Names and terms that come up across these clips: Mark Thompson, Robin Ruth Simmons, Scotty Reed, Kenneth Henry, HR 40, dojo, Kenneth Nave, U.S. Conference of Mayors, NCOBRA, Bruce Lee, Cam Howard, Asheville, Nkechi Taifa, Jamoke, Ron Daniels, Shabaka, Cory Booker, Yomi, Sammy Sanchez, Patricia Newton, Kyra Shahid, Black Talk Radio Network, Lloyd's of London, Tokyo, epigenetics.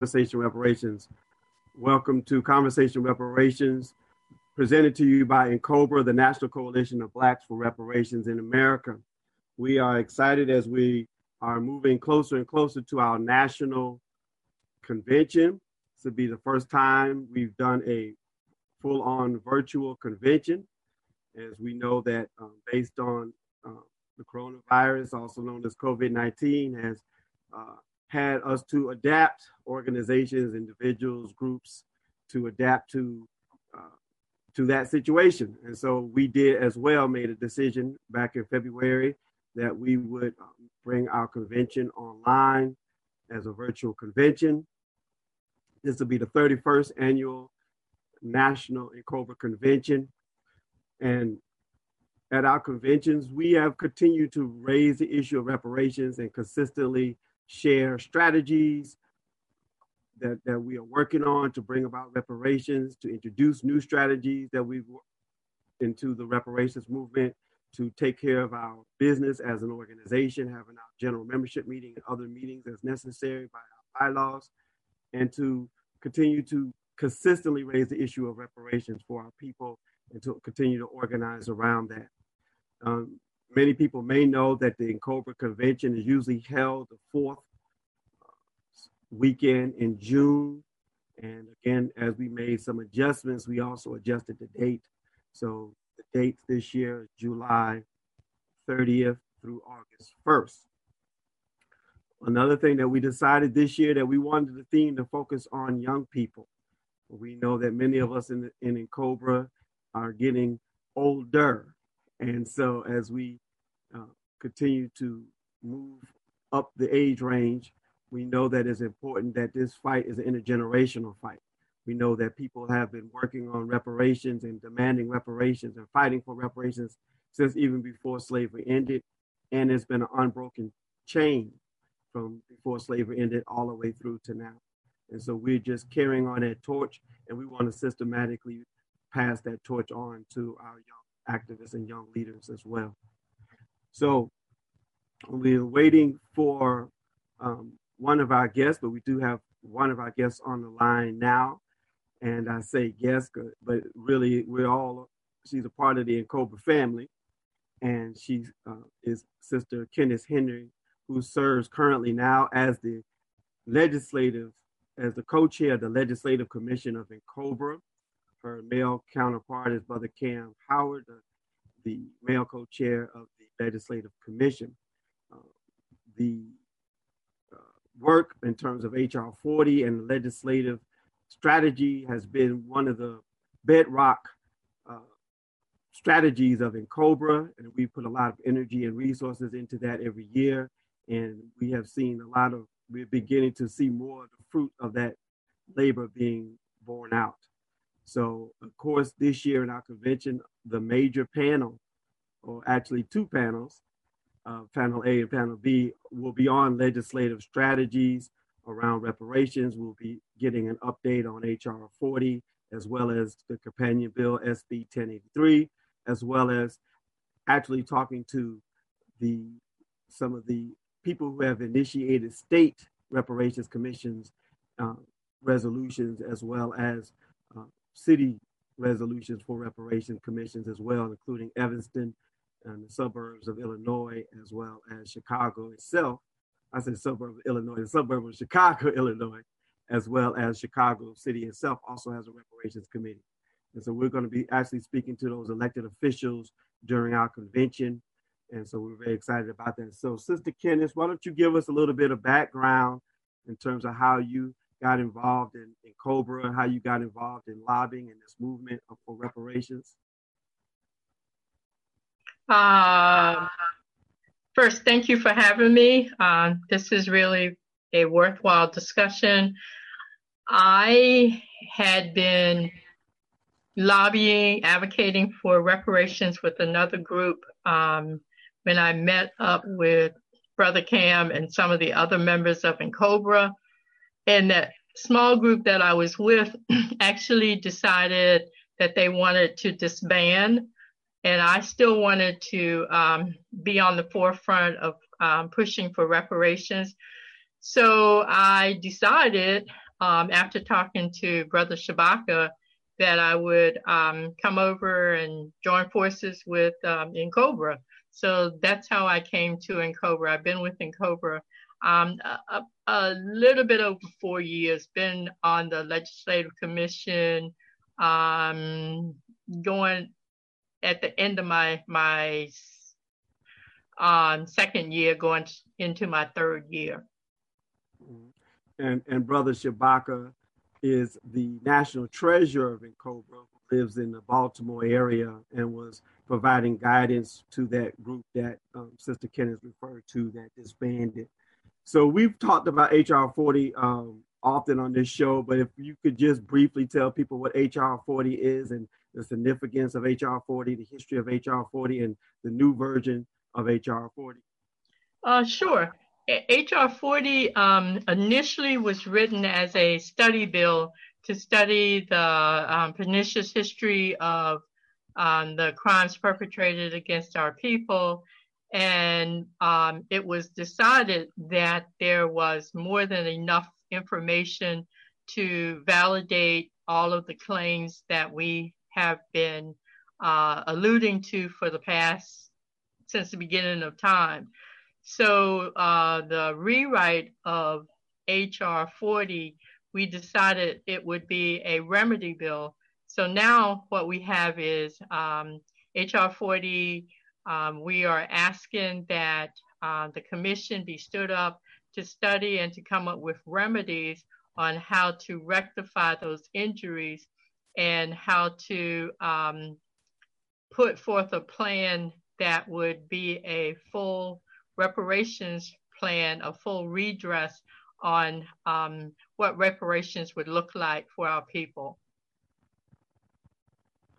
Conversation Reparations. Welcome to Conversation Reparations, presented to you by NCOBRA, the National Coalition of Blacks for Reparations in America. We are excited as we are moving closer and closer to our national convention. This will be the first time we've done a full-on virtual convention, as we know that based on the coronavirus, also known as COVID-19, has had us to adapt, organizations, individuals, groups, to adapt to that situation. And so we did as well, made a decision back in February that we would bring our convention online as a virtual convention. This will be the 31st annual National NCOBRA Convention. And at our conventions, we have continued to raise the issue of reparations and consistently share strategies that we are working on to bring about reparations, to introduce new strategies that we've worked into the reparations movement, to take care of our business as an organization, having our general membership meeting and other meetings as necessary by our bylaws, and to continue to consistently raise the issue of reparations for our people and to continue to organize around that. Many people may know that the NCOBRA Convention is usually held the fourth weekend in June. And again, as we made some adjustments, we also adjusted the date. So the date this year, July 30th through August 1st. Another thing that we decided this year that we wanted the theme to focus on young people. We know that many of us in NCOBRA are getting older. And so as we continue to move up the age range, we know that it's important that this fight is an intergenerational fight. We know that people have been working on reparations and demanding reparations and fighting for reparations since even before slavery ended. And it's been an unbroken chain from before slavery ended all the way through to now. And so we're just carrying on that torch, and we want to systematically pass that torch on to our young activists and young leaders as well. So we're waiting for one of our guests, but we do have one of our guests on the line now. And I say guest, but really she's a part of the NCOBRA family. And she is Sister Kenneth Henry, who serves currently now as the co-chair of the Legislative Commission of NCOBRA. Her male counterpart is Brother Cam Howard, the male co-chair of the Legislative Commission. The work in terms of HR 40 and legislative strategy has been one of the bedrock strategies of NCOBRA, and we put a lot of energy and resources into that every year. And we have seen we're beginning to see more of the fruit of that labor being borne out. So, of course, this year in our convention, the major panel, or actually two panels, panel A and panel B, will be on legislative strategies around reparations. We'll be getting an update on HR 40, as well as the companion bill, SB 1083, as well as actually talking to some of the people who have initiated state reparations commissions resolutions, as well as city resolutions for reparation commissions as well, including Evanston and the suburbs of Illinois, as well as Chicago itself. I said suburb of Illinois, the suburb of Chicago, Illinois, as well as Chicago City itself also has a reparations committee. And so we're going to be actually speaking to those elected officials during our convention. And so we're very excited about that. So Sister Kenneth, why don't you give us a little bit of background in terms of how you got involved in NCOBRA, how you got involved in lobbying in this movement for reparations? First, thank you for having me. This is really a worthwhile discussion. I had been lobbying, advocating for reparations with another group when I met up with Brother Cam and some of the other members of NCOBRA. And that small group that I was with actually decided that they wanted to disband. And I still wanted to be on the forefront of pushing for reparations. So I decided after talking to Brother Shabaka, that I would come over and join forces with NCOBRA. So that's how I came to NCOBRA. I've been with NCOBRA a little bit over 4 years, been on the legislative commission, going at the end of my second year, going into my third year. And Brother Shabaka is the national treasurer of NCOBRA, who lives in the Baltimore area and was providing guidance to that group that Sister Kenneth referred to that disbanded. So we've talked about HR 40 often on this show, but if you could just briefly tell people what HR 40 is and the significance of HR 40, the history of HR 40, and the new version of HR 40. Sure. HR 40 initially was written as a study bill to study the pernicious history of the crimes perpetrated against our people. And it was decided that there was more than enough information to validate all of the claims that we have been alluding to for the past, since the beginning of time. So the rewrite of HR 40, we decided it would be a remedy bill. So now what we have is HR 40, we are asking that the commission be stood up to study and to come up with remedies on how to rectify those injuries and how to put forth a plan that would be a full reparations plan, a full redress on what reparations would look like for our people.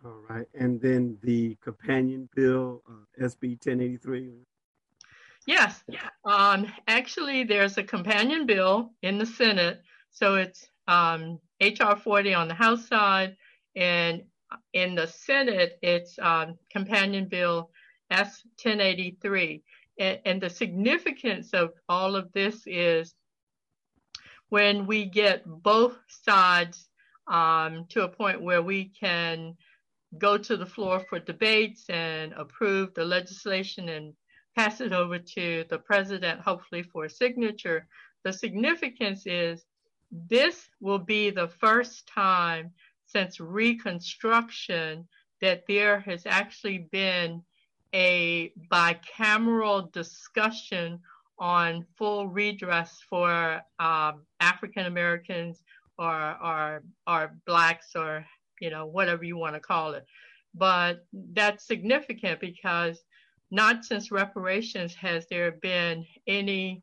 All right, and then the companion bill, SB 1083? Yes, actually there's a companion bill in the Senate. So it's HR 40 on the House side, and in the Senate, it's companion bill S 1083. And the significance of all of this is when we get both sides to a point where we can go to the floor for debates and approve the legislation and pass it over to the president, hopefully for a signature. The significance is this will be the first time since Reconstruction that there has actually been a bicameral discussion on full redress for African Americans or Blacks, or whatever you want to call it. But that's significant because not since reparations has there been any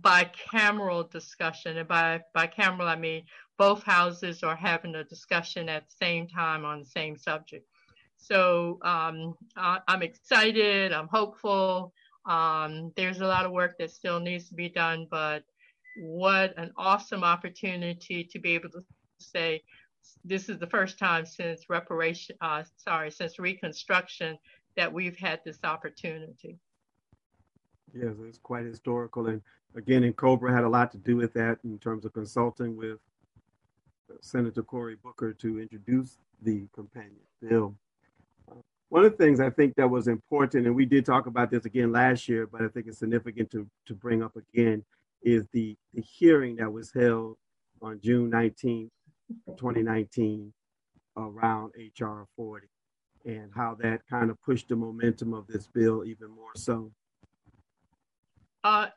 bicameral discussion. And by bicameral, I mean both houses are having a discussion at the same time on the same subject. So I'm excited, I'm hopeful. There's a lot of work that still needs to be done, but what an awesome opportunity to be able to say, this is the first time since since Reconstruction that we've had this opportunity. Yes, it's quite historical. And again, NCOBRA had a lot to do with that in terms of consulting with Senator Cory Booker to introduce the companion bill. One of the things I think that was important, and we did talk about this again last year, but I think it's significant to bring up again, is the hearing that was held on June 19th, 2019 around HR 40 and how that kind of pushed the momentum of this bill even more so. And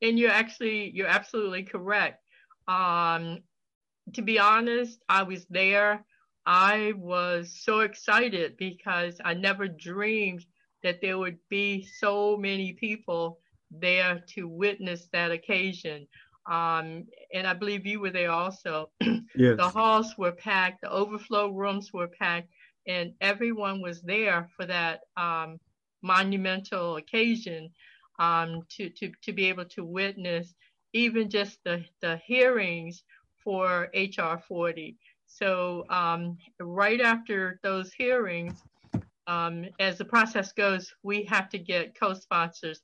you're absolutely correct. To be honest, I was there. I was so excited because I never dreamed that there would be so many people there to witness that occasion. And I believe you were there also. Yes. The halls were packed, the overflow rooms were packed, and everyone was there for that monumental occasion to be able to witness even just the hearings for HR 40. So right after those hearings, as the process goes, we have to get co-sponsors.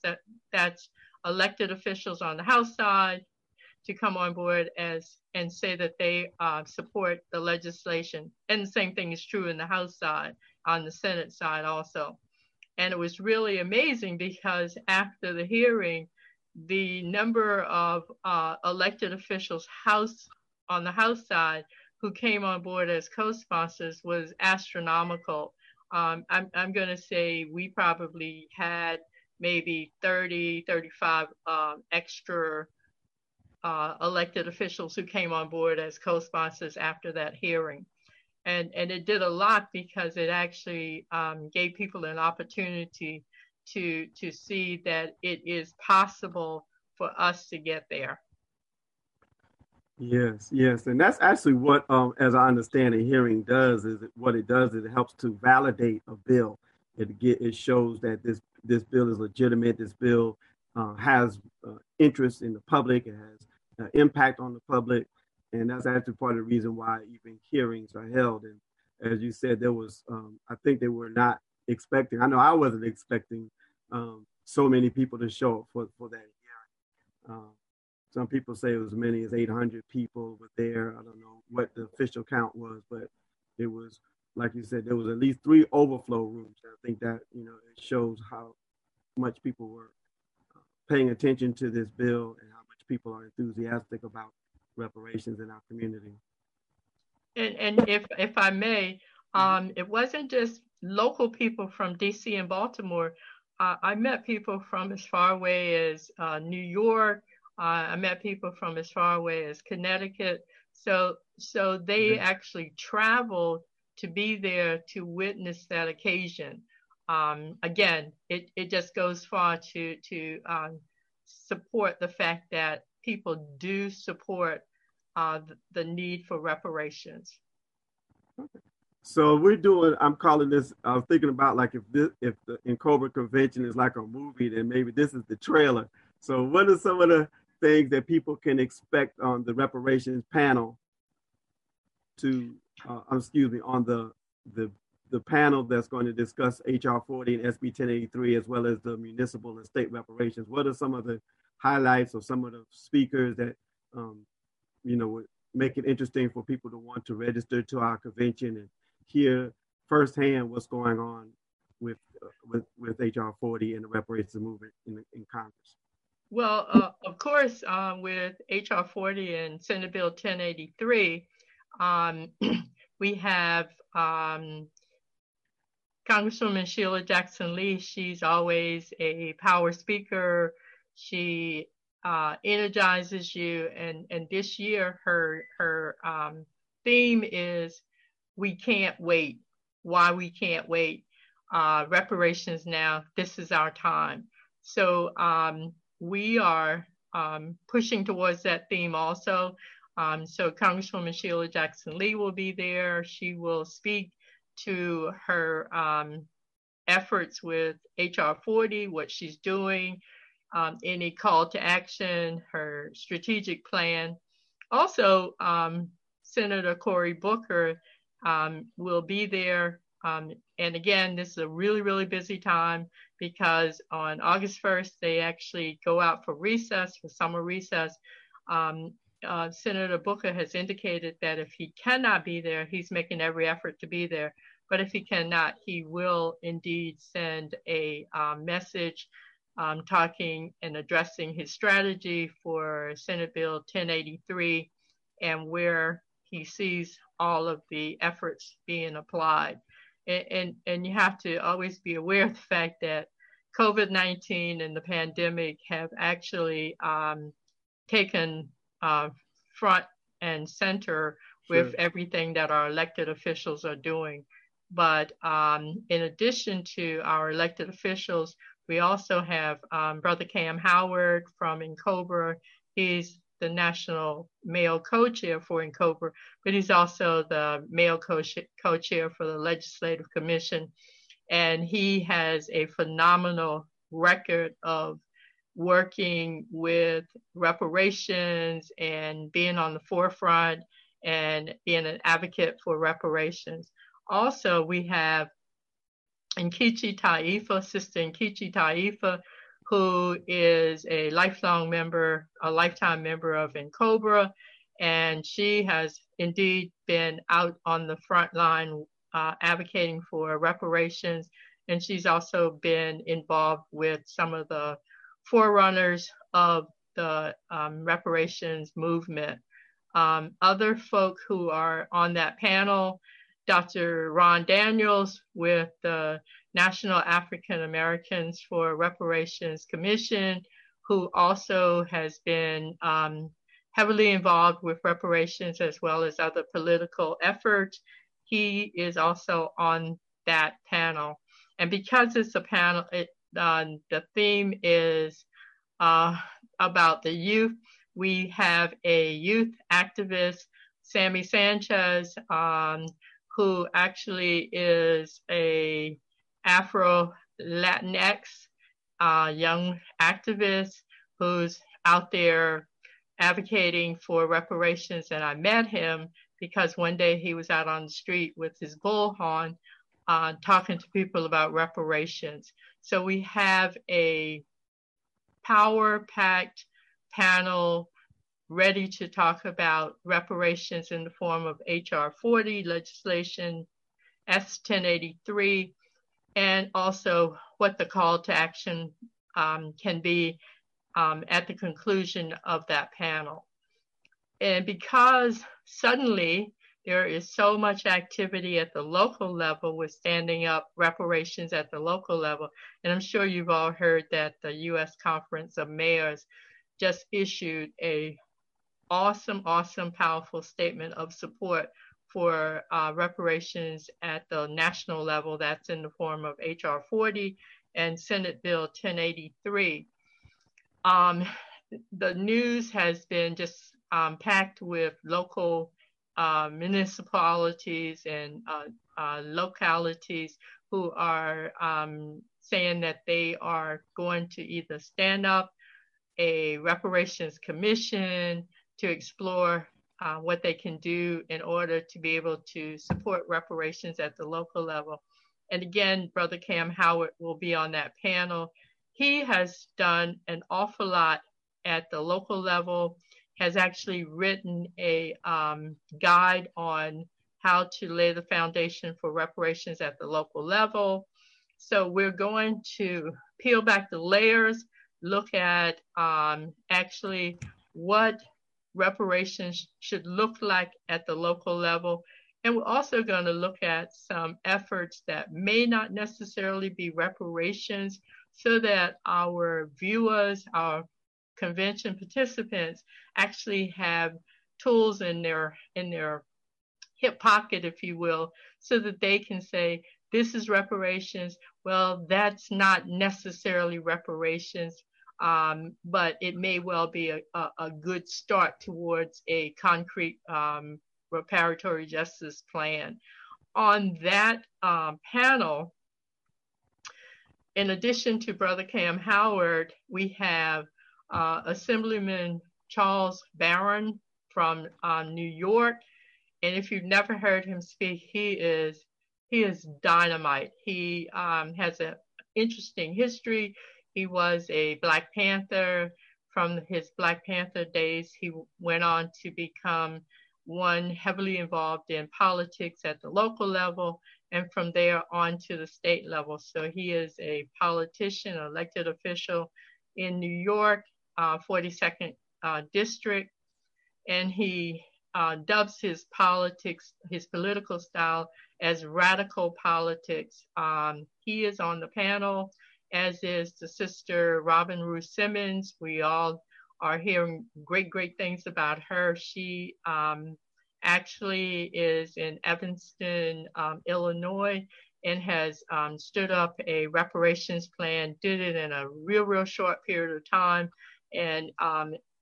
That's elected officials on the House side to come on board and say that they support the legislation. And the same thing is true in the House side, on the Senate side also. And it was really amazing because after the hearing, the number of elected officials on the House side who came on board as co-sponsors was astronomical. I'm going to say we probably had maybe 30, 35 extra elected officials who came on board as co-sponsors after that hearing. And it did a lot because it actually gave people an opportunity to see that it is possible for us to get there. Yes. And that's actually what, as I understand it, hearing does is what it does is it helps to validate a bill. It shows that this bill is legitimate. This bill has interest in the public. It has impact on the public. And that's actually part of the reason why even hearings are held. And as you said, there was, I think they were not expecting, I know I wasn't expecting so many people to show up for that hearing. Some people say it was as many as 800 people were there. I don't know what the official count was, but it was, like you said, there was at least 3 overflow rooms. I think that, it shows how much people were paying attention to this bill and how much people are enthusiastic about reparations in our community. And if I may, it wasn't just local people from D.C. and Baltimore. I met people from as far away as New York. I met people from as far away as Connecticut. So they actually traveled to be there to witness that occasion. Again, it just goes far to support the fact that people do support the need for reparations. Okay. So I'm calling this, I was thinking about like if the NCOBRA convention is like a movie, then maybe this is the trailer. So what are some of the things that people can expect on the reparations panel on the panel that's going to discuss HR 40 and SB 1083, as well as the municipal and state reparations? What are some of the highlights or some of the speakers that, would make it interesting for people to want to register to our convention and hear firsthand what's going on with HR 40 and the reparations movement in Congress? Well, of course, with HR 40 and Senate Bill 1083, we have Congresswoman Sheila Jackson Lee. She's always a power speaker. She energizes you. And this year, her theme is "We Can't Wait." Why we can't wait? Reparations now. This is our time. So we are pushing towards that theme also. So Congresswoman Sheila Jackson Lee will be there. She will speak to her efforts with HR 40, what she's doing, any call to action, her strategic plan. Also, Senator Cory Booker will be there. And again, this is a really, really busy time because on August 1st, they actually go out for recess, for summer recess. Senator Booker has indicated that if he cannot be there, he's making every effort to be there. But if he cannot, he will indeed send a message talking and addressing his strategy for Senate Bill 1083 and where he sees all of the efforts being applied. And you have to always be aware of the fact that COVID-19 and the pandemic have actually taken front and center with everything that our elected officials are doing. But in addition to our elected officials, we also have Brother Cam Howard from NCOBRA. He's the national male co-chair for NCOBRA, but he's also the male co-chair for the Legislative Commission. And he has a phenomenal record of working with reparations and being on the forefront and being an advocate for reparations. Also, we have Nkechi Taifa, Sister Nkechi Taifa, who is a lifelong member, a lifetime member of NCOBRA, and she has indeed been out on the front line advocating for reparations. And she's also been involved with some of the forerunners of the reparations movement. Other folk who are on that panel, Dr. Ron Daniels with the National African Americans for Reparations Commission, who also has been heavily involved with reparations as well as other political efforts. He is also on that panel. And because it's a panel, the theme is about the youth. We have a youth activist, Sammy Sanchez, who actually is a Afro-Latinx young activist who's out there advocating for reparations. And I met him because one day he was out on the street with his bullhorn talking to people about reparations. So we have a power-packed panel ready to talk about reparations in the form of HR 40 legislation, S 1083, and also what the call to action can be at the conclusion of that panel. And because suddenly there is so much activity at the local level with standing up reparations at the local level, and I'm sure you've all heard that the U.S. Conference of Mayors just issued a awesome, powerful statement of support for reparations at the national level. That's in the form of HR 40 and Senate Bill 1083. The news has been just packed with local municipalities and localities who are saying that they are going to either stand up a reparations commission to explore what they can do in order to be able to support reparations at the local level. And again, Brother Cam Howard will be on that panel. He has done an awful lot at the local level, has actually written a guide on how to lay the foundation for reparations at the local level. So we're going to peel back the layers, look at actually what reparations should look like at the local level. And we're also going to look at some efforts that may not necessarily be reparations so that our viewers, our convention participants actually have tools in their hip pocket, if you will, so that they can say, this is reparations. Well, that's not necessarily reparations. But it may well be a good start towards a concrete reparatory justice plan. On that panel, in addition to Brother Cam Howard, we have Assemblyman Charles Barron from New York. And if you've never heard him speak, he is dynamite. He has an interesting history. He was a Black Panther. From his Black Panther days, he went on to become one heavily involved in politics at the local level, and from there on to the state level. So he is a politician, elected official in New York, 42nd District, and he dubs his political style as radical politics. He is on the panel, as is the sister Robin Ruth Simmons. We all are hearing great things about her. She actually is in Evanston, Illinois, and has stood up a reparations plan, did it in a real short period of time. And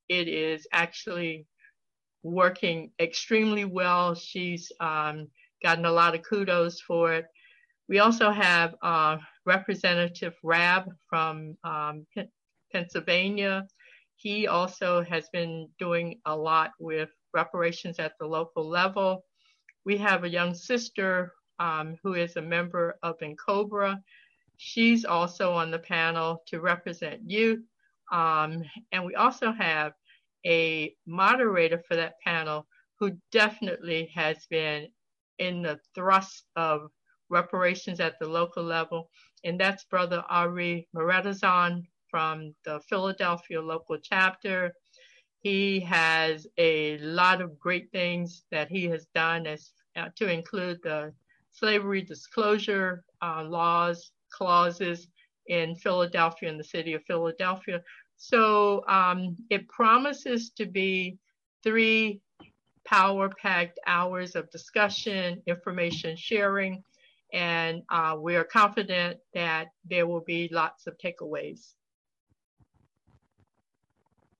it is actually working extremely well. She's gotten a lot of kudos for it. We also have Representative Rabb from Pennsylvania. He also has been doing a lot with reparations at the local level. We have a young sister who is a member of NCOBRA, She's also on the panel to represent youth. And we also have a moderator for that panel who definitely has been in the thrust of reparations at the local level. And that's Brother Ari Maretazan from the Philadelphia local chapter. He has a lot of great things that he has done, as to include the slavery disclosure clauses in Philadelphia, in the city of Philadelphia. So it promises to be 3 power-packed hours of discussion, information sharing, and we are confident that there will be lots of takeaways.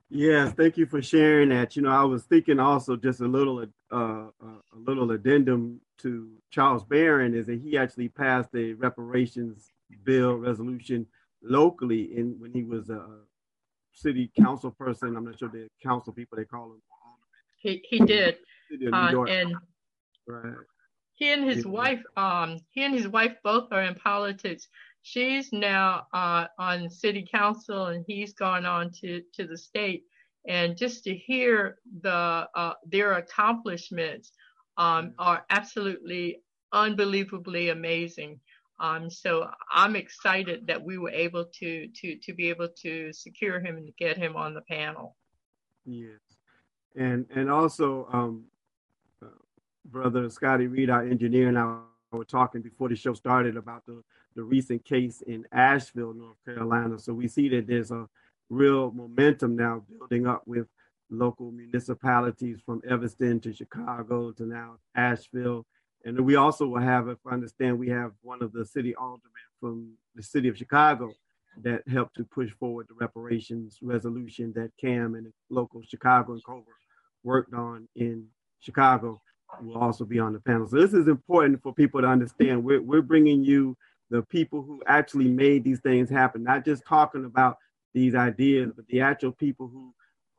Yes, thank you for sharing that. You know, I was thinking also just a little addendum to Charles Barron is that he actually passed a reparations bill resolution locally in when he was a city council person. I'm not sure the council people, they call him. He did. And right. He and his wife both are in politics. She's now on city council, and he's gone on to the state. And just to hear their accomplishments are absolutely unbelievably amazing. So I'm excited that we were able to be able to secure him and get him on the panel. Yes, and also Brother Scotty Reed, our engineer, and I were talking before the show started about the recent case in Asheville, North Carolina. So we see that there's a real momentum now building up with local municipalities from Evanston to Chicago to now Asheville. And we also will have, if I understand, we have one of the city aldermen from the city of Chicago that helped to push forward the reparations resolution that Cam and the local Chicago and Cobra worked on in Chicago will also be on the panel. So this is important for people to understand. We're bringing you the people who actually made these things happen, not just talking about these ideas, but the actual people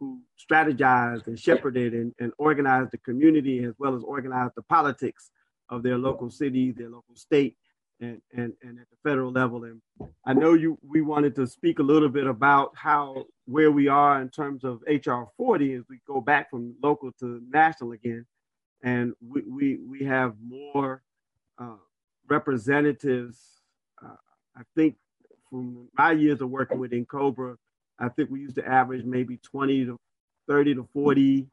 who strategized and shepherded and organized the community, as well as organized the politics of their local city, their local state, and at the federal level. And I know we wanted to speak a little bit about where we are in terms of HR 40 as we go back from local to national again. And we have more representatives, I think from my years of working with NCOBRA, I think we used to average maybe 20 to 30 to 40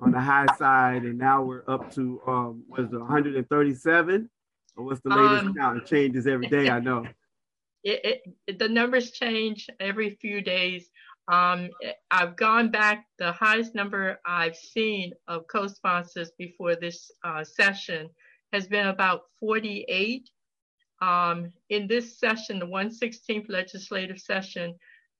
on the high side, and now we're up to, 137? Or what's the latest count? It changes every day, I know. The numbers change every few days. I've gone back, the highest number I've seen of co-sponsors before this session has been about 48. In this session, the 116th legislative session,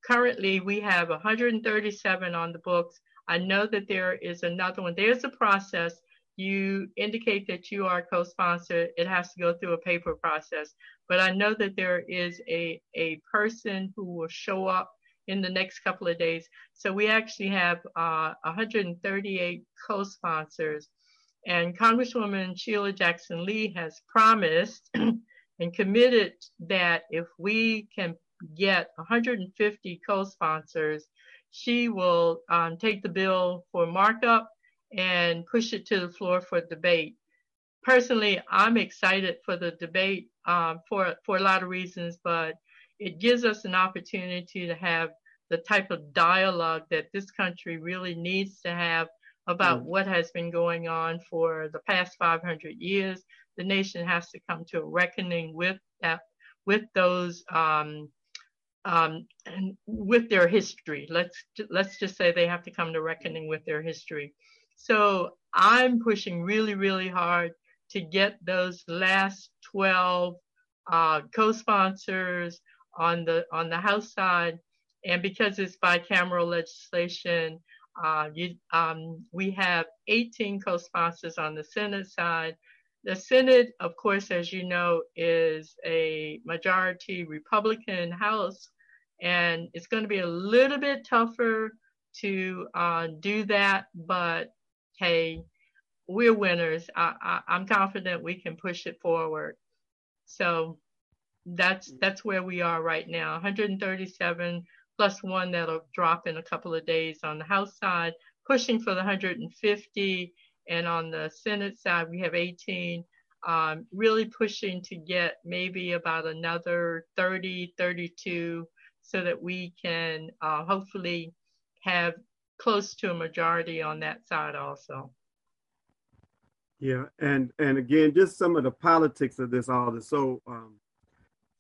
currently we have 137 on the books. I know that there is another one. There's a process. You indicate that you are a co-sponsor. It has to go through a paper process. But I know that there is a person who will show up in the next couple of days. So we actually have 138 co-sponsors. And Congresswoman Sheila Jackson Lee has promised and committed that if we can get 150 co-sponsors, she will take the bill for markup and push it to the floor for debate. Personally, I'm excited for the debate for a lot of reasons, but it gives us an opportunity to have the type of dialogue that this country really needs to have about what has been going on for the past 500 years. The nation has to come to a reckoning with that, with those and with their history. Let's just say they have to come to reckoning with their history. So I'm pushing really, really hard to get those last 12 co-sponsors on the House side, and because it's bicameral legislation, we have 18 co-sponsors on the Senate side. The Senate, of course, as you know, is a majority Republican House, and it's going to be a little bit tougher to do that, but hey, we're winners. I'm confident we can push it forward. So that's where we are right now. 137 plus one that'll drop in a couple of days on the House side, pushing for the 150. And on the Senate side, we have 18, really pushing to get maybe about another 30, 32, so that we can hopefully have close to a majority on that side also. Yeah, and again, just some of the politics of this all is so,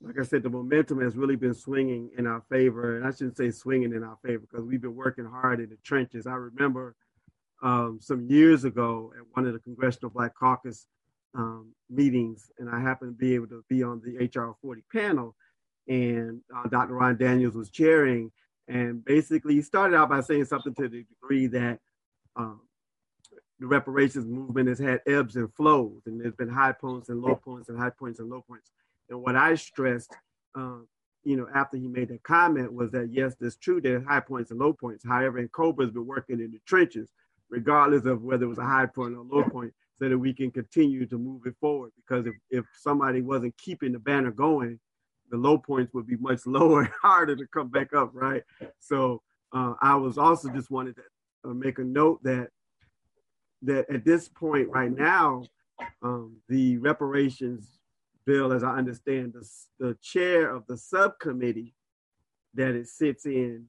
like I said, the momentum has really been swinging in our favor. And I shouldn't say swinging in our favor, because we've been working hard in the trenches. I remember some years ago at one of the Congressional Black Caucus meetings, and I happened to be able to be on the HR 40 panel, and Dr. Ron Daniels was chairing, and basically he started out by saying something to the degree that the reparations movement has had ebbs and flows, and there's been high points and low points and high points and low points. And what I stressed, after he made that comment, was that yes, that's true, there are high points and low points. However, NCOBRA's been working in the trenches, regardless of whether it was a high point or a low point, so that we can continue to move it forward. Because if somebody wasn't keeping the banner going, the low points would be much lower and harder to come back up, right? So I was also just wanted to make a note that at this point right now, the reparations bill, as I understand, the chair of the subcommittee that it sits in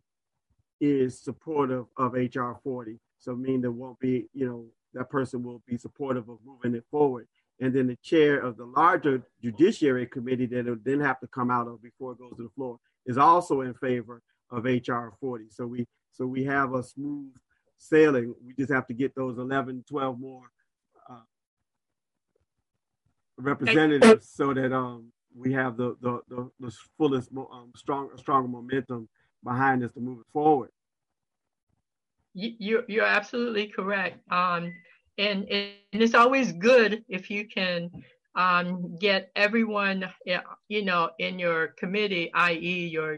is supportive of HR 40. So meaning there won't be, that person will be supportive of moving it forward. And then the chair of the larger judiciary committee that it'll then have to come out of before it goes to the floor is also in favor of HR 40. So we have a smooth sailing. We just have to get those 11, 12 more representatives so that we have the fullest, stronger momentum behind us to move it forward. You're absolutely correct. And it's always good if you can get everyone, in your committee, i.e. your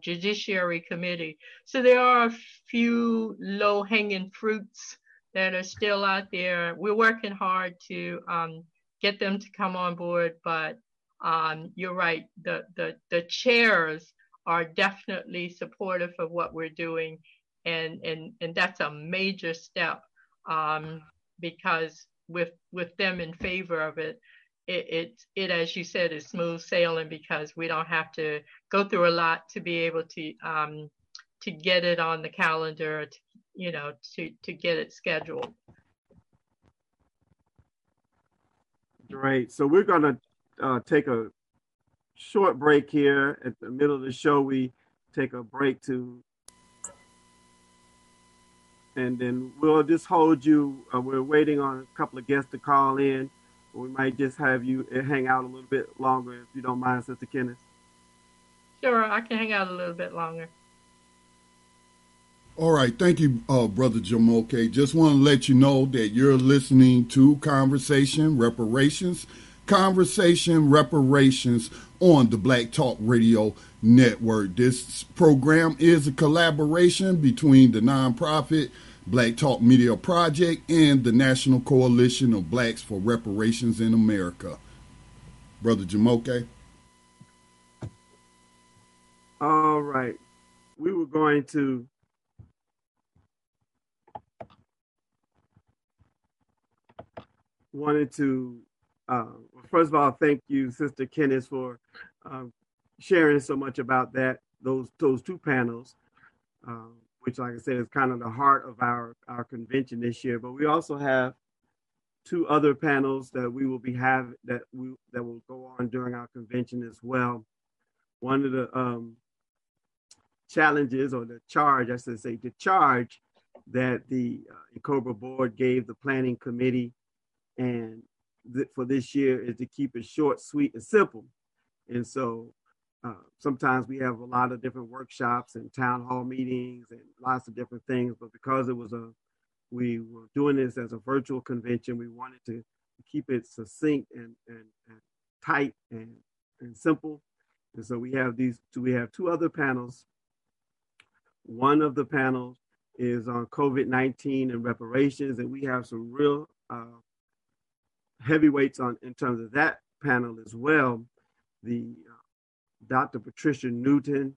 judiciary committee. So there are a few low-hanging fruits that are still out there. We're working hard to get them to come on board, but you're right. The chairs are definitely supportive of what we're doing. And that's a major step because with them in favor of it, it as you said, is smooth sailing because we don't have to go through a lot to be able to get it on the calendar, to get it scheduled. Great. So we're going to take a short break here. At the middle of the show, we take a break and then we'll just hold you. We're waiting on a couple of guests to call in. We might just have you hang out a little bit longer, if you don't mind, Sister Kenneth. Sure, I can hang out a little bit longer. All right, thank you, Brother Jamoke. Just want to let you know that you're listening to Conversation Reparations on the Black Talk Radio Network. This program is a collaboration between the nonprofit Black Talk Media Project and the National Coalition of Blacks for Reparations in America. Brother Jamoke. All right. We were going to first of all, thank you, Sister Kenneth, for sharing so much about that, those two panels, which, like I said, is kind of the heart of our convention this year. But we also have two other panels that we will be having that will go on during our convention as well. One of the challenges, or the charge that the NCOBRA board gave the planning committee and for this year is to keep it short, sweet, and simple. And so sometimes we have a lot of different workshops and town hall meetings and lots of different things, but because we were doing this as a virtual convention, we wanted to keep it succinct and tight and simple. And so we have two other panels. One of the panels is on COVID-19 and reparations, and we have some real heavyweights in terms of that panel as well. The Dr. Patricia Newton,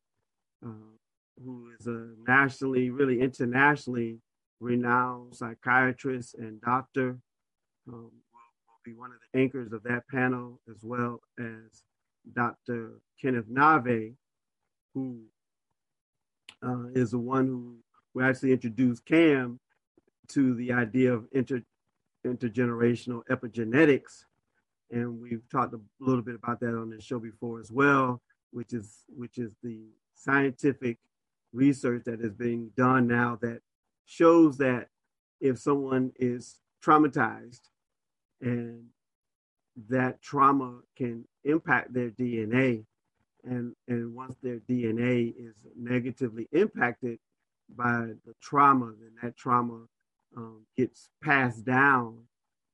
who is a nationally, really internationally renowned psychiatrist and doctor, will be one of the anchors of that panel, as well as Dr. Kenneth Nave, who is the one who actually introduced Cam to the idea of intergenerational epigenetics. And we've talked a little bit about that on this show before as well, which is the scientific research that is being done now that shows that if someone is traumatized, and that trauma can impact their DNA, and once their DNA is negatively impacted by the trauma, then that trauma gets passed down,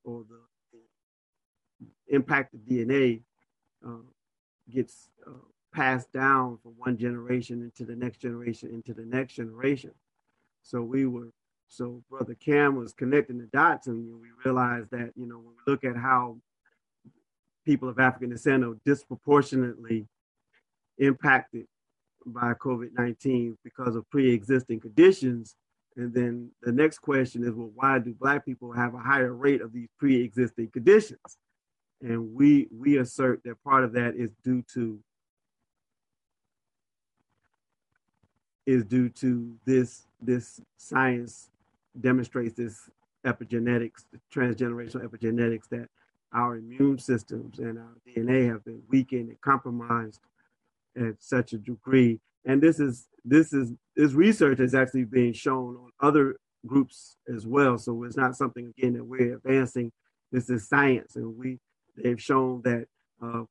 or the impacted DNA gets passed down from one generation into the next generation into the next generation. So Brother Cam was connecting the dots, and we realized that, you know, when we look at how people of African descent are disproportionately impacted by COVID-19 because of pre-existing conditions. And then the next question is, well, why do Black people have a higher rate of these pre-existing conditions? And we assert that part of that is due to this science demonstrates this epigenetics, the transgenerational epigenetics, that our immune systems and our DNA have been weakened and compromised at such a degree. And this research is actually being shown on other groups as well. So it's not something, again, that we're advancing. This is science, and they've shown that,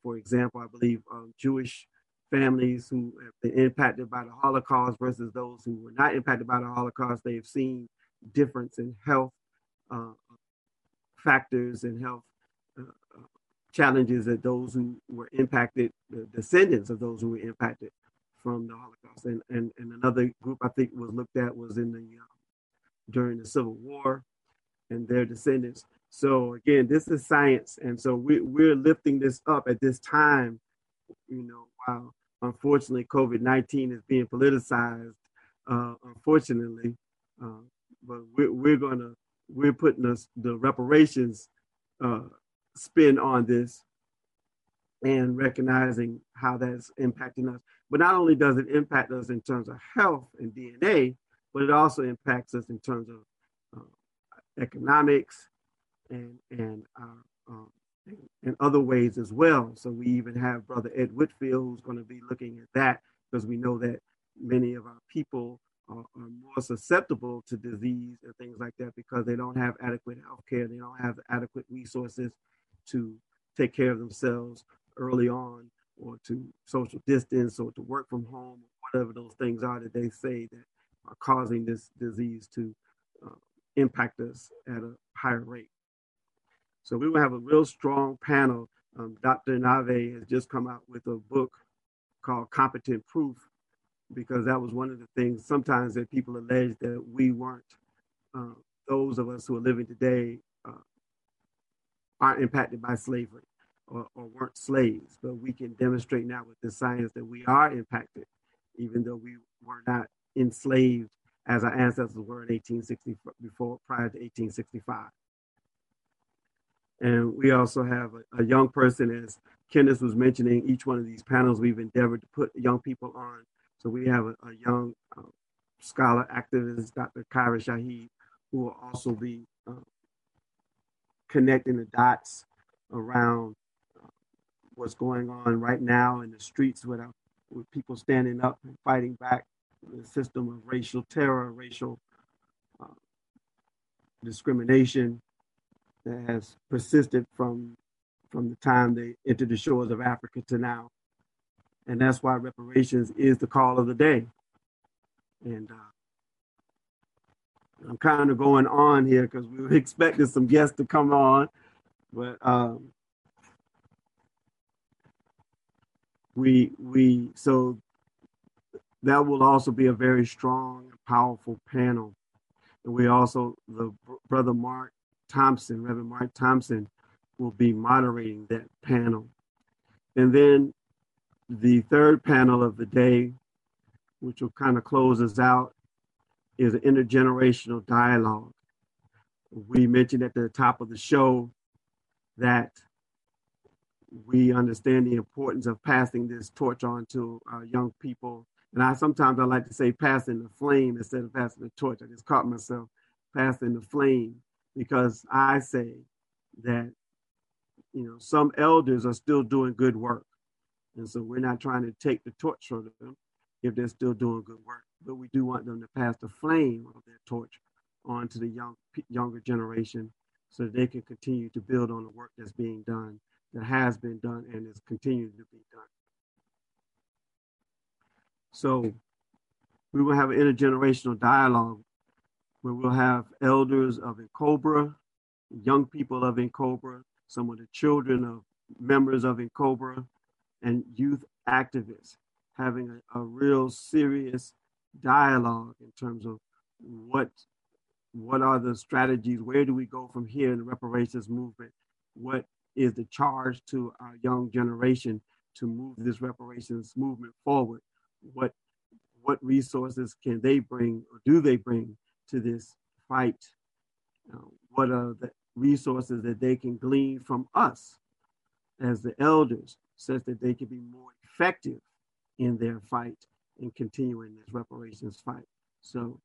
for example, I believe Jewish families who have been impacted by the Holocaust versus those who were not impacted by the Holocaust, they've seen difference in health factors and health challenges that those who were impacted, the descendants of those who were impacted from the Holocaust. And another group I think was looked at was during the Civil War and their descendants. So again, this is science. And so we're lifting this up at this time, you know, while unfortunately COVID-19 is being politicized, unfortunately, but we're putting the reparations spin on this and recognizing how that's impacting us. But not only does it impact us in terms of health and DNA, but it also impacts us in terms of economics and other ways as well. So we even have Brother Ed Whitfield, who's going to be looking at that, because we know that many of our people are more susceptible to disease and things like that because they don't have adequate health care. They don't have adequate resources to take care of themselves early on, or to social distance, or to work from home, or whatever those things are that they say that are causing this disease to impact us at a higher rate. So we will have a real strong panel. Dr. Nave has just come out with a book called Competent Proof, because that was one of the things sometimes that people allege that we weren't, those of us who are living today aren't impacted by slavery or weren't slaves, but we can demonstrate now with the science that we are impacted, even though we were not enslaved as our ancestors were in 1860 prior to 1865. And we also have a young person, as Kenneth was mentioning, each one of these panels we've endeavored to put young people on. So we have a young scholar activist, Dr. Kyra Shahid, who will also be connecting the dots around what's going on right now in the streets with people standing up and fighting back the system of racial terror, racial discrimination that has persisted from the time they entered the shores of Africa to now. And that's why reparations is the call of the day. And I'm kind of going on here because we were expecting some guests to come on, but so that will also be a very strong and powerful panel. And we also, the Brother Mark Thompson, Reverend Mark Thompson, will be moderating that panel. And then The third panel of the day, which will kind of close us out, is an intergenerational dialogue. We mentioned at the top of the show that we understand the importance of passing this torch on to our young people. And I sometimes like to say passing the flame instead of passing the torch. I just caught myself passing the flame, because I say that, you know, some elders are still doing good work. And so we're not trying to take the torch from them if they're still doing good work. But we do want them to pass the flame of their torch on to the younger generation so that they can continue to build on the work that's being done, that has been done, and is continuing to be done. So we will have an intergenerational dialogue where we'll have elders of NCOBRA, young people of NCOBRA, some of the children of members of NCOBRA, and youth activists, having a real serious dialogue in terms of what are the strategies, where do we go from here in the reparations movement, what is the charge to our young generation to move this reparations movement forward, what resources can they bring or do they bring to this fight, what are the resources that they can glean from us as the elders such that they can be more effective in their fight and continuing this reparations fight. So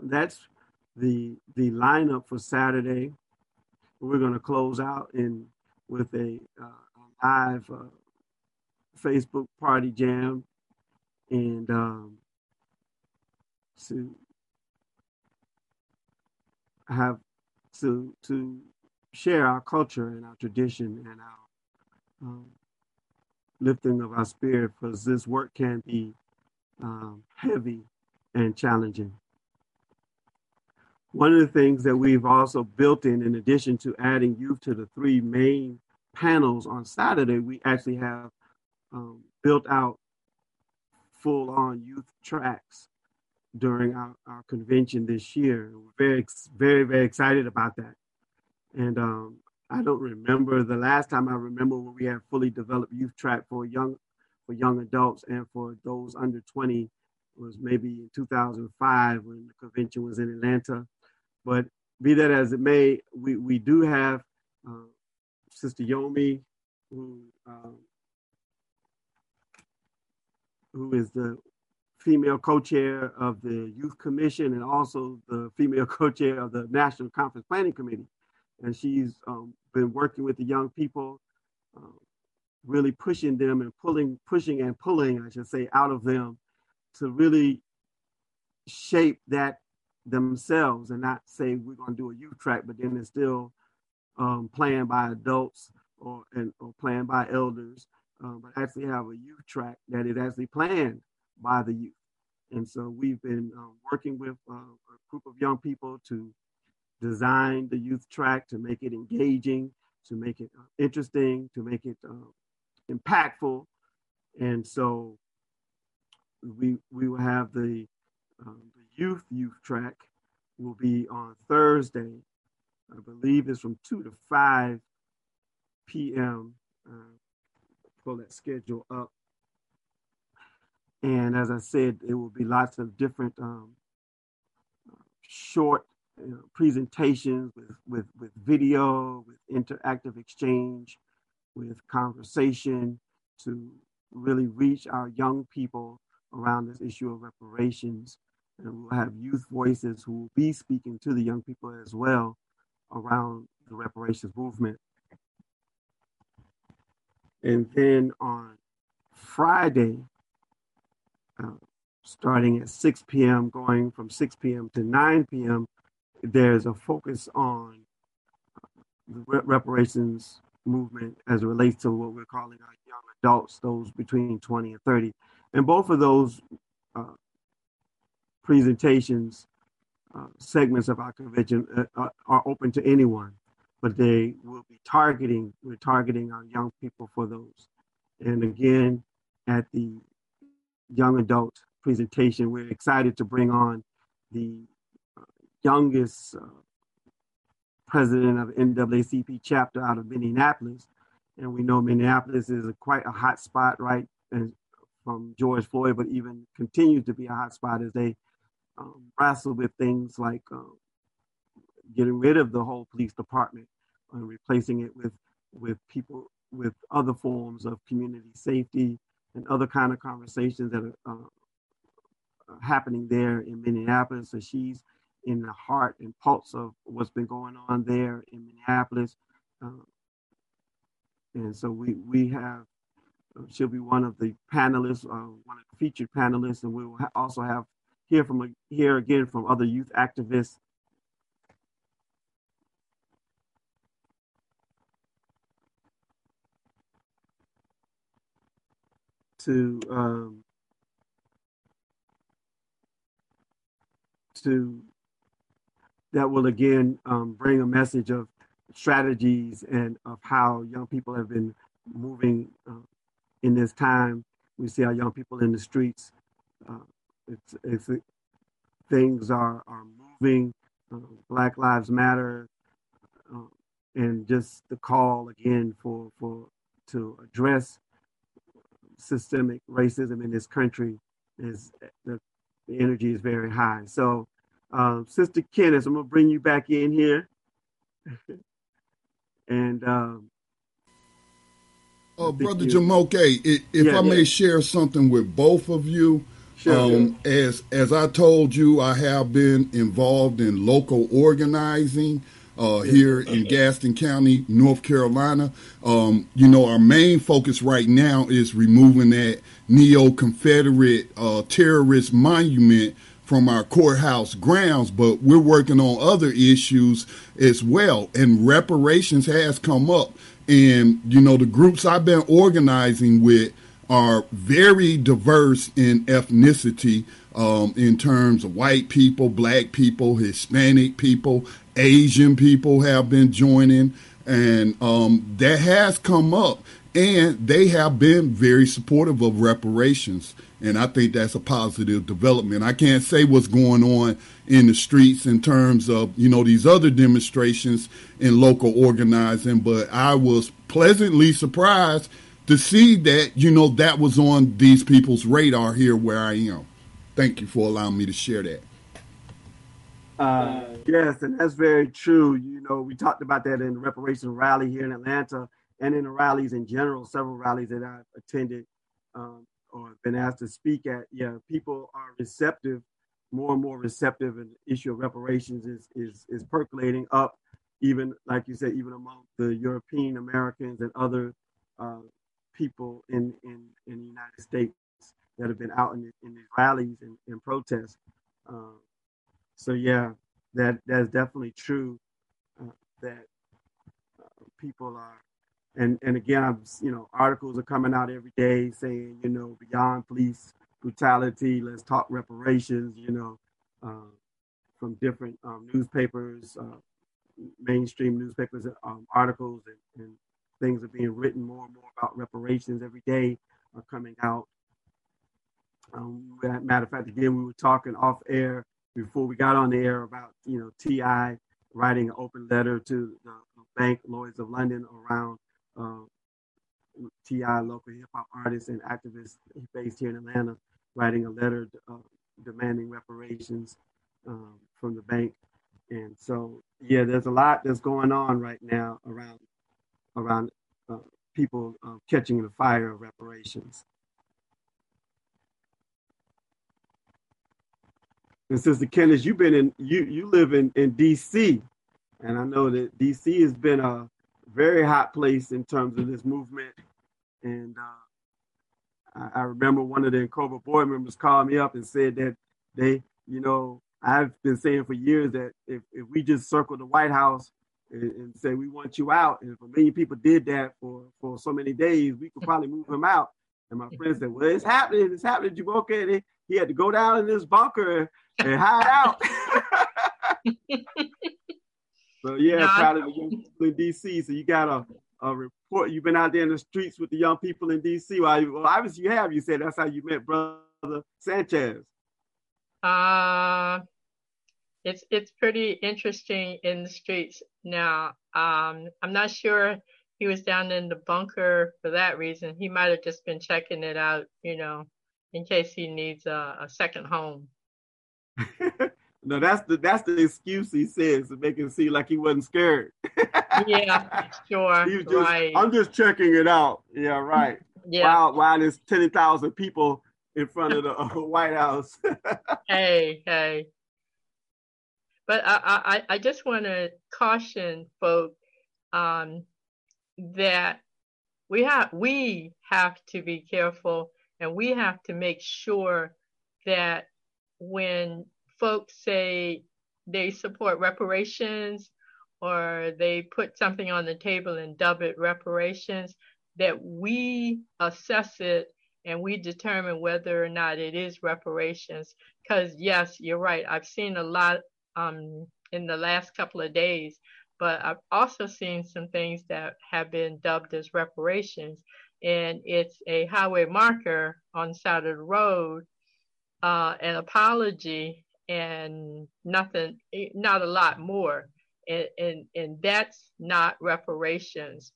that's the lineup for Saturday. We're going to close out with a live Facebook party jam, and to share our culture and our tradition and our lifting of our spirit, because this work can be heavy and challenging. One of the things that we've also built in addition to adding youth to the three main panels on Saturday, we actually have built out full-on youth tracks during our convention this year. We're very, very, very excited about that. And I don't remember the last time I remember when we had fully developed youth track for young adults and for those under 20. Was maybe in 2005 when the convention was in Atlanta. But be that as it may, we do have Sister Yomi, who is the female co-chair of the Youth Commission and also the female co-chair of the National Conference Planning Committee. And she's been working with the young people, really pushing them and pulling out of them to really shape that themselves and not say we're going to do a youth track, but then they're still planned by adults or planned by elders, but actually have a youth track that is actually planned by the youth. And so we've been working with a group of young people to design the youth track, to make it engaging, to make it interesting, to make it impactful. And so we will have the youth track will be on Thursday. I believe it's from 2 to 5 p.m. Pull that schedule up. And as I said, it will be lots of different short presentations with video, with interactive exchange, with conversation to really reach our young people around this issue of reparations. And we'll have youth voices who will be speaking to the young people as well around the reparations movement. And then on Friday, starting at 6 p.m., going from 6 p.m. to 9 p.m., there's a focus on the reparations movement as it relates to what we're calling our young adults, those between 20 and 30. And both of those presentations, segments of our convention are open to anyone, but they will be we're targeting our young people for those. And again, at the young adult presentation, we're excited to bring on the youngest president of NAACP chapter out of Minneapolis, And we know Minneapolis is quite a hot spot, right, and from George Floyd, but even continues to be a hot spot as they wrestle with things like getting rid of the whole police department and replacing it with people with other forms of community safety and other kind of conversations that are happening there in Minneapolis. So she's in the heart and pulse of what's been going on there in Minneapolis. And so we have, she'll be one of the panelists, one of the featured panelists, and we will also have, hear again from other youth activists. To that will again bring a message of strategies and of how young people have been moving in this time. We see our young people in the streets. Things are moving. Black Lives Matter, and just the call again to address systemic racism in this country is the energy is very high. So, Sister Kenneth, I'm gonna bring you back in here. And Brother Jamoke, if I may share something with both of you. Sure. As I told you, I have been involved in local organizing here in Gaston County, North Carolina. Our main focus right now is removing that neo-Confederate terrorist monument from our courthouse grounds, but we're working on other issues as well. And reparations has come up. And, the groups I've been organizing with are very diverse in ethnicity, in terms of white people, black people, Hispanic people, Asian people have been joining. And that has come up. And they have been very supportive of reparations. And I think that's a positive development. I can't say what's going on in the streets in terms of, these other demonstrations and local organizing, but I was pleasantly surprised to see that, that was on these people's radar here where I am. Thank you for allowing me to share that. Yes, and that's very true. We talked about that in the reparation rally here in Atlanta and in the rallies in general, several rallies that I've attended, or been asked to speak at. People are receptive, more and more receptive, and the issue of reparations is percolating up, even, like you said, even among the European Americans and other people in the United States that have been out in these rallies and protests. That's definitely true, that people are. And again, articles are coming out every day saying, beyond police brutality, let's talk reparations, from different newspapers, mainstream newspapers, articles and things are being written more and more about reparations every day are coming out. Matter of fact, again, we were talking off air before we got on the air about, T.I. writing an open letter to the bank, Lloyd's of London, around T.I., local hip-hop artists and activists based here in Atlanta, writing a letter demanding reparations from the bank. And so, there's a lot that's going on right now around people catching the fire of reparations. And Sister Kenneth, you've been you live in D.C., and I know that D.C. has been a very hot place in terms of this movement. And I remember one of the NCOBRA board members called me up and said that they, I've been saying for years that if we just circle the White House and say, we want you out, and if a million people did that for so many days, we could probably move him out. And my friend said, well, it's happening, Jamoke. He had to go down in this bunker and hide out. So proud of the young people in D.C. So you got a report. You've been out there in the streets with the young people in D.C. Well, obviously you have. You said that's how you met Brother Sanchez. It's pretty interesting in the streets now. I'm not sure he was down in the bunker for that reason. He might have just been checking it out, you know, in case he needs a second home. No, that's the excuse he says to make it seem like he wasn't scared. Yeah, sure. He was just, right. I'm just checking it out. Yeah, right. Yeah. Wow, there's 10,000 people in front of the White House. Hey. But I just want to caution folks that we have to be careful, and we have to make sure that when folks say they support reparations or they put something on the table and dub it reparations, that we assess it and we determine whether or not it is reparations. Because yes, you're right. I've seen a lot in the last couple of days, but I've also seen some things that have been dubbed as reparations. And it's a highway marker on the side of the road, an apology, and nothing, not a lot more. And that's not reparations.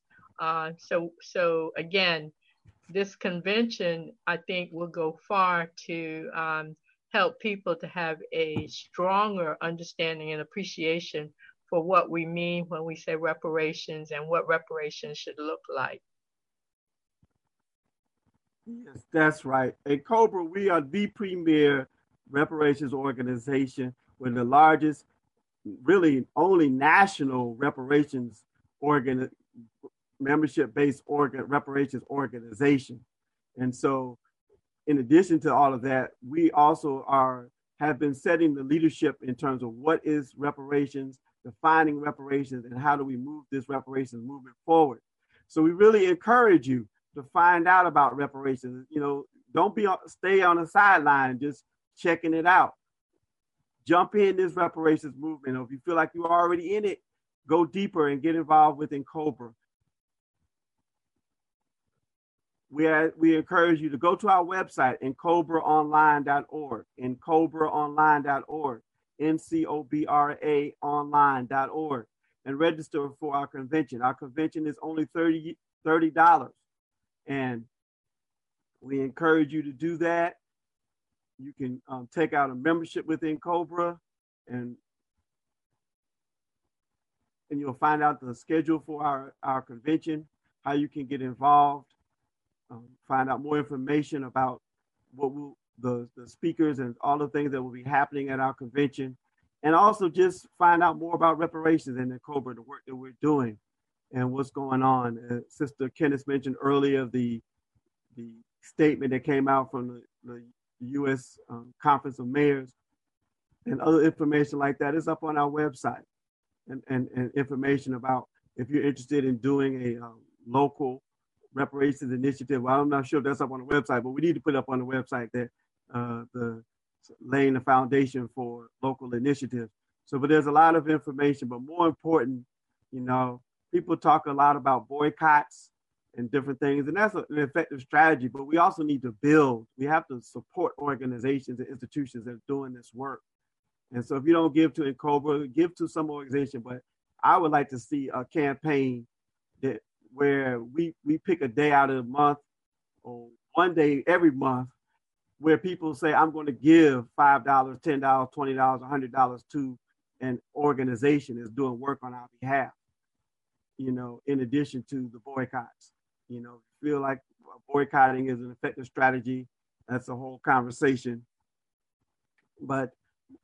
So again, this convention, I think, will go far to help people to have a stronger understanding and appreciation for what we mean when we say reparations and what reparations should look like. Yes, that's right. At COBRA, we are the premier reparations organization. We're the largest, really only national reparations reparations organization. And so in addition to all of that, we also have been setting the leadership in terms of what is reparations, defining reparations, and how do we move this reparations movement forward. So we really encourage you to find out about reparations. You know, don't stay on the sideline just checking it out. Jump in this reparations movement. Or if you feel like you're already in it, go deeper and get involved with NCOBRA. We encourage you to go to our website, NCOBRAonline.org, NCOBRAonline.org, NCOBRAonline.org, and register for our convention. Our convention is only $30, and we encourage you to do that. You can take out a membership within COBRA, and you'll find out the schedule for our convention, how you can get involved, find out more information about what the speakers and all the things that will be happening at our convention, and also just find out more about reparations and the COBRA, the work that we're doing, and what's going on. Sister Kenneth mentioned earlier the statement that came out from the U.S. Conference of Mayors, and other information like that is up on our website, and information about if you're interested in doing a local reparations initiative. Well, I'm not sure if that's up on the website, but we need to put up on the website that laying the foundation for local initiatives. So, but there's a lot of information, but more important, you know, people talk a lot about boycotts and different things, and that's an effective strategy, but we also need to build. We have to support organizations and institutions that are doing this work. And so if you don't give to NCOBRA, give to some organization, but I would like to see a campaign that where we pick a day out of the month, or one day every month, where people say, I'm going to give $5, $10, $20, $100 to an organization that's doing work on our behalf, you know, in addition to the boycotts. You know, feel like boycotting is an effective strategy. That's a whole conversation. But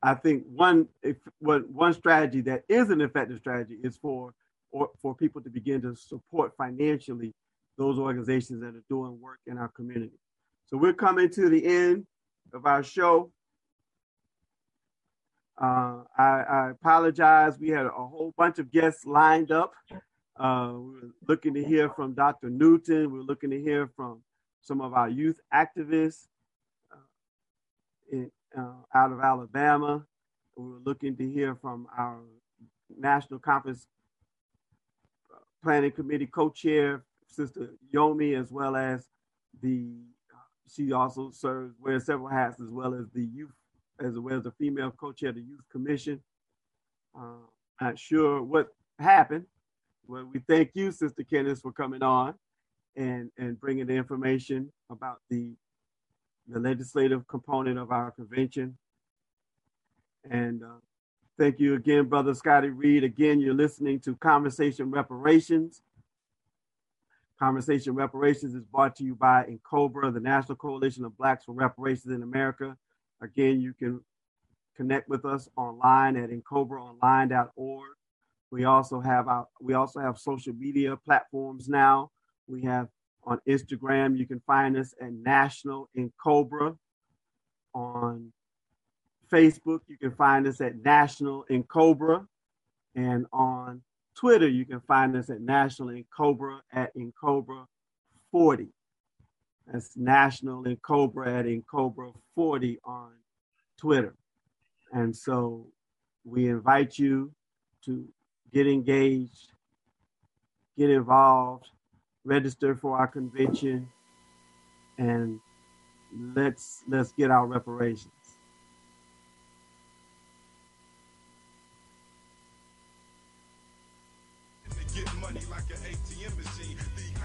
I think one strategy that is an effective strategy is for people to begin to support financially those organizations that are doing work in our community. So we're coming to the end of our show. I apologize. We had a whole bunch of guests lined up. We were looking to hear from Dr. Newton. We were looking to hear from some of our youth activists out of Alabama. We were looking to hear from our National Conference Planning Committee co-chair, Sister Yomi, as well as she also wears several hats, as well as the youth, as well as the female co-chair of the Youth Commission. Not sure what happened. Well, we thank you, Sister Kenneth, for coming on and bringing the information about the legislative component of our convention. And thank you again, Brother Scotty Reed. Again, you're listening to Conversation Reparations. Conversation Reparations is brought to you by NCOBRA, the National Coalition of Blacks for Reparations in America. Again, you can connect with us online at ncobraonline.org. We also have social media platforms now. We have on Instagram, you can find us at National NCOBRA. On Facebook, you can find us at National NCOBRA. And on Twitter, you can find us at National NCOBRA at NCOBRA 40. That's National NCOBRA at NCOBRA 40 on Twitter. And so we invite you to get engaged, get involved, register for our convention, and let's get our reparations. Get money like an ATM machine.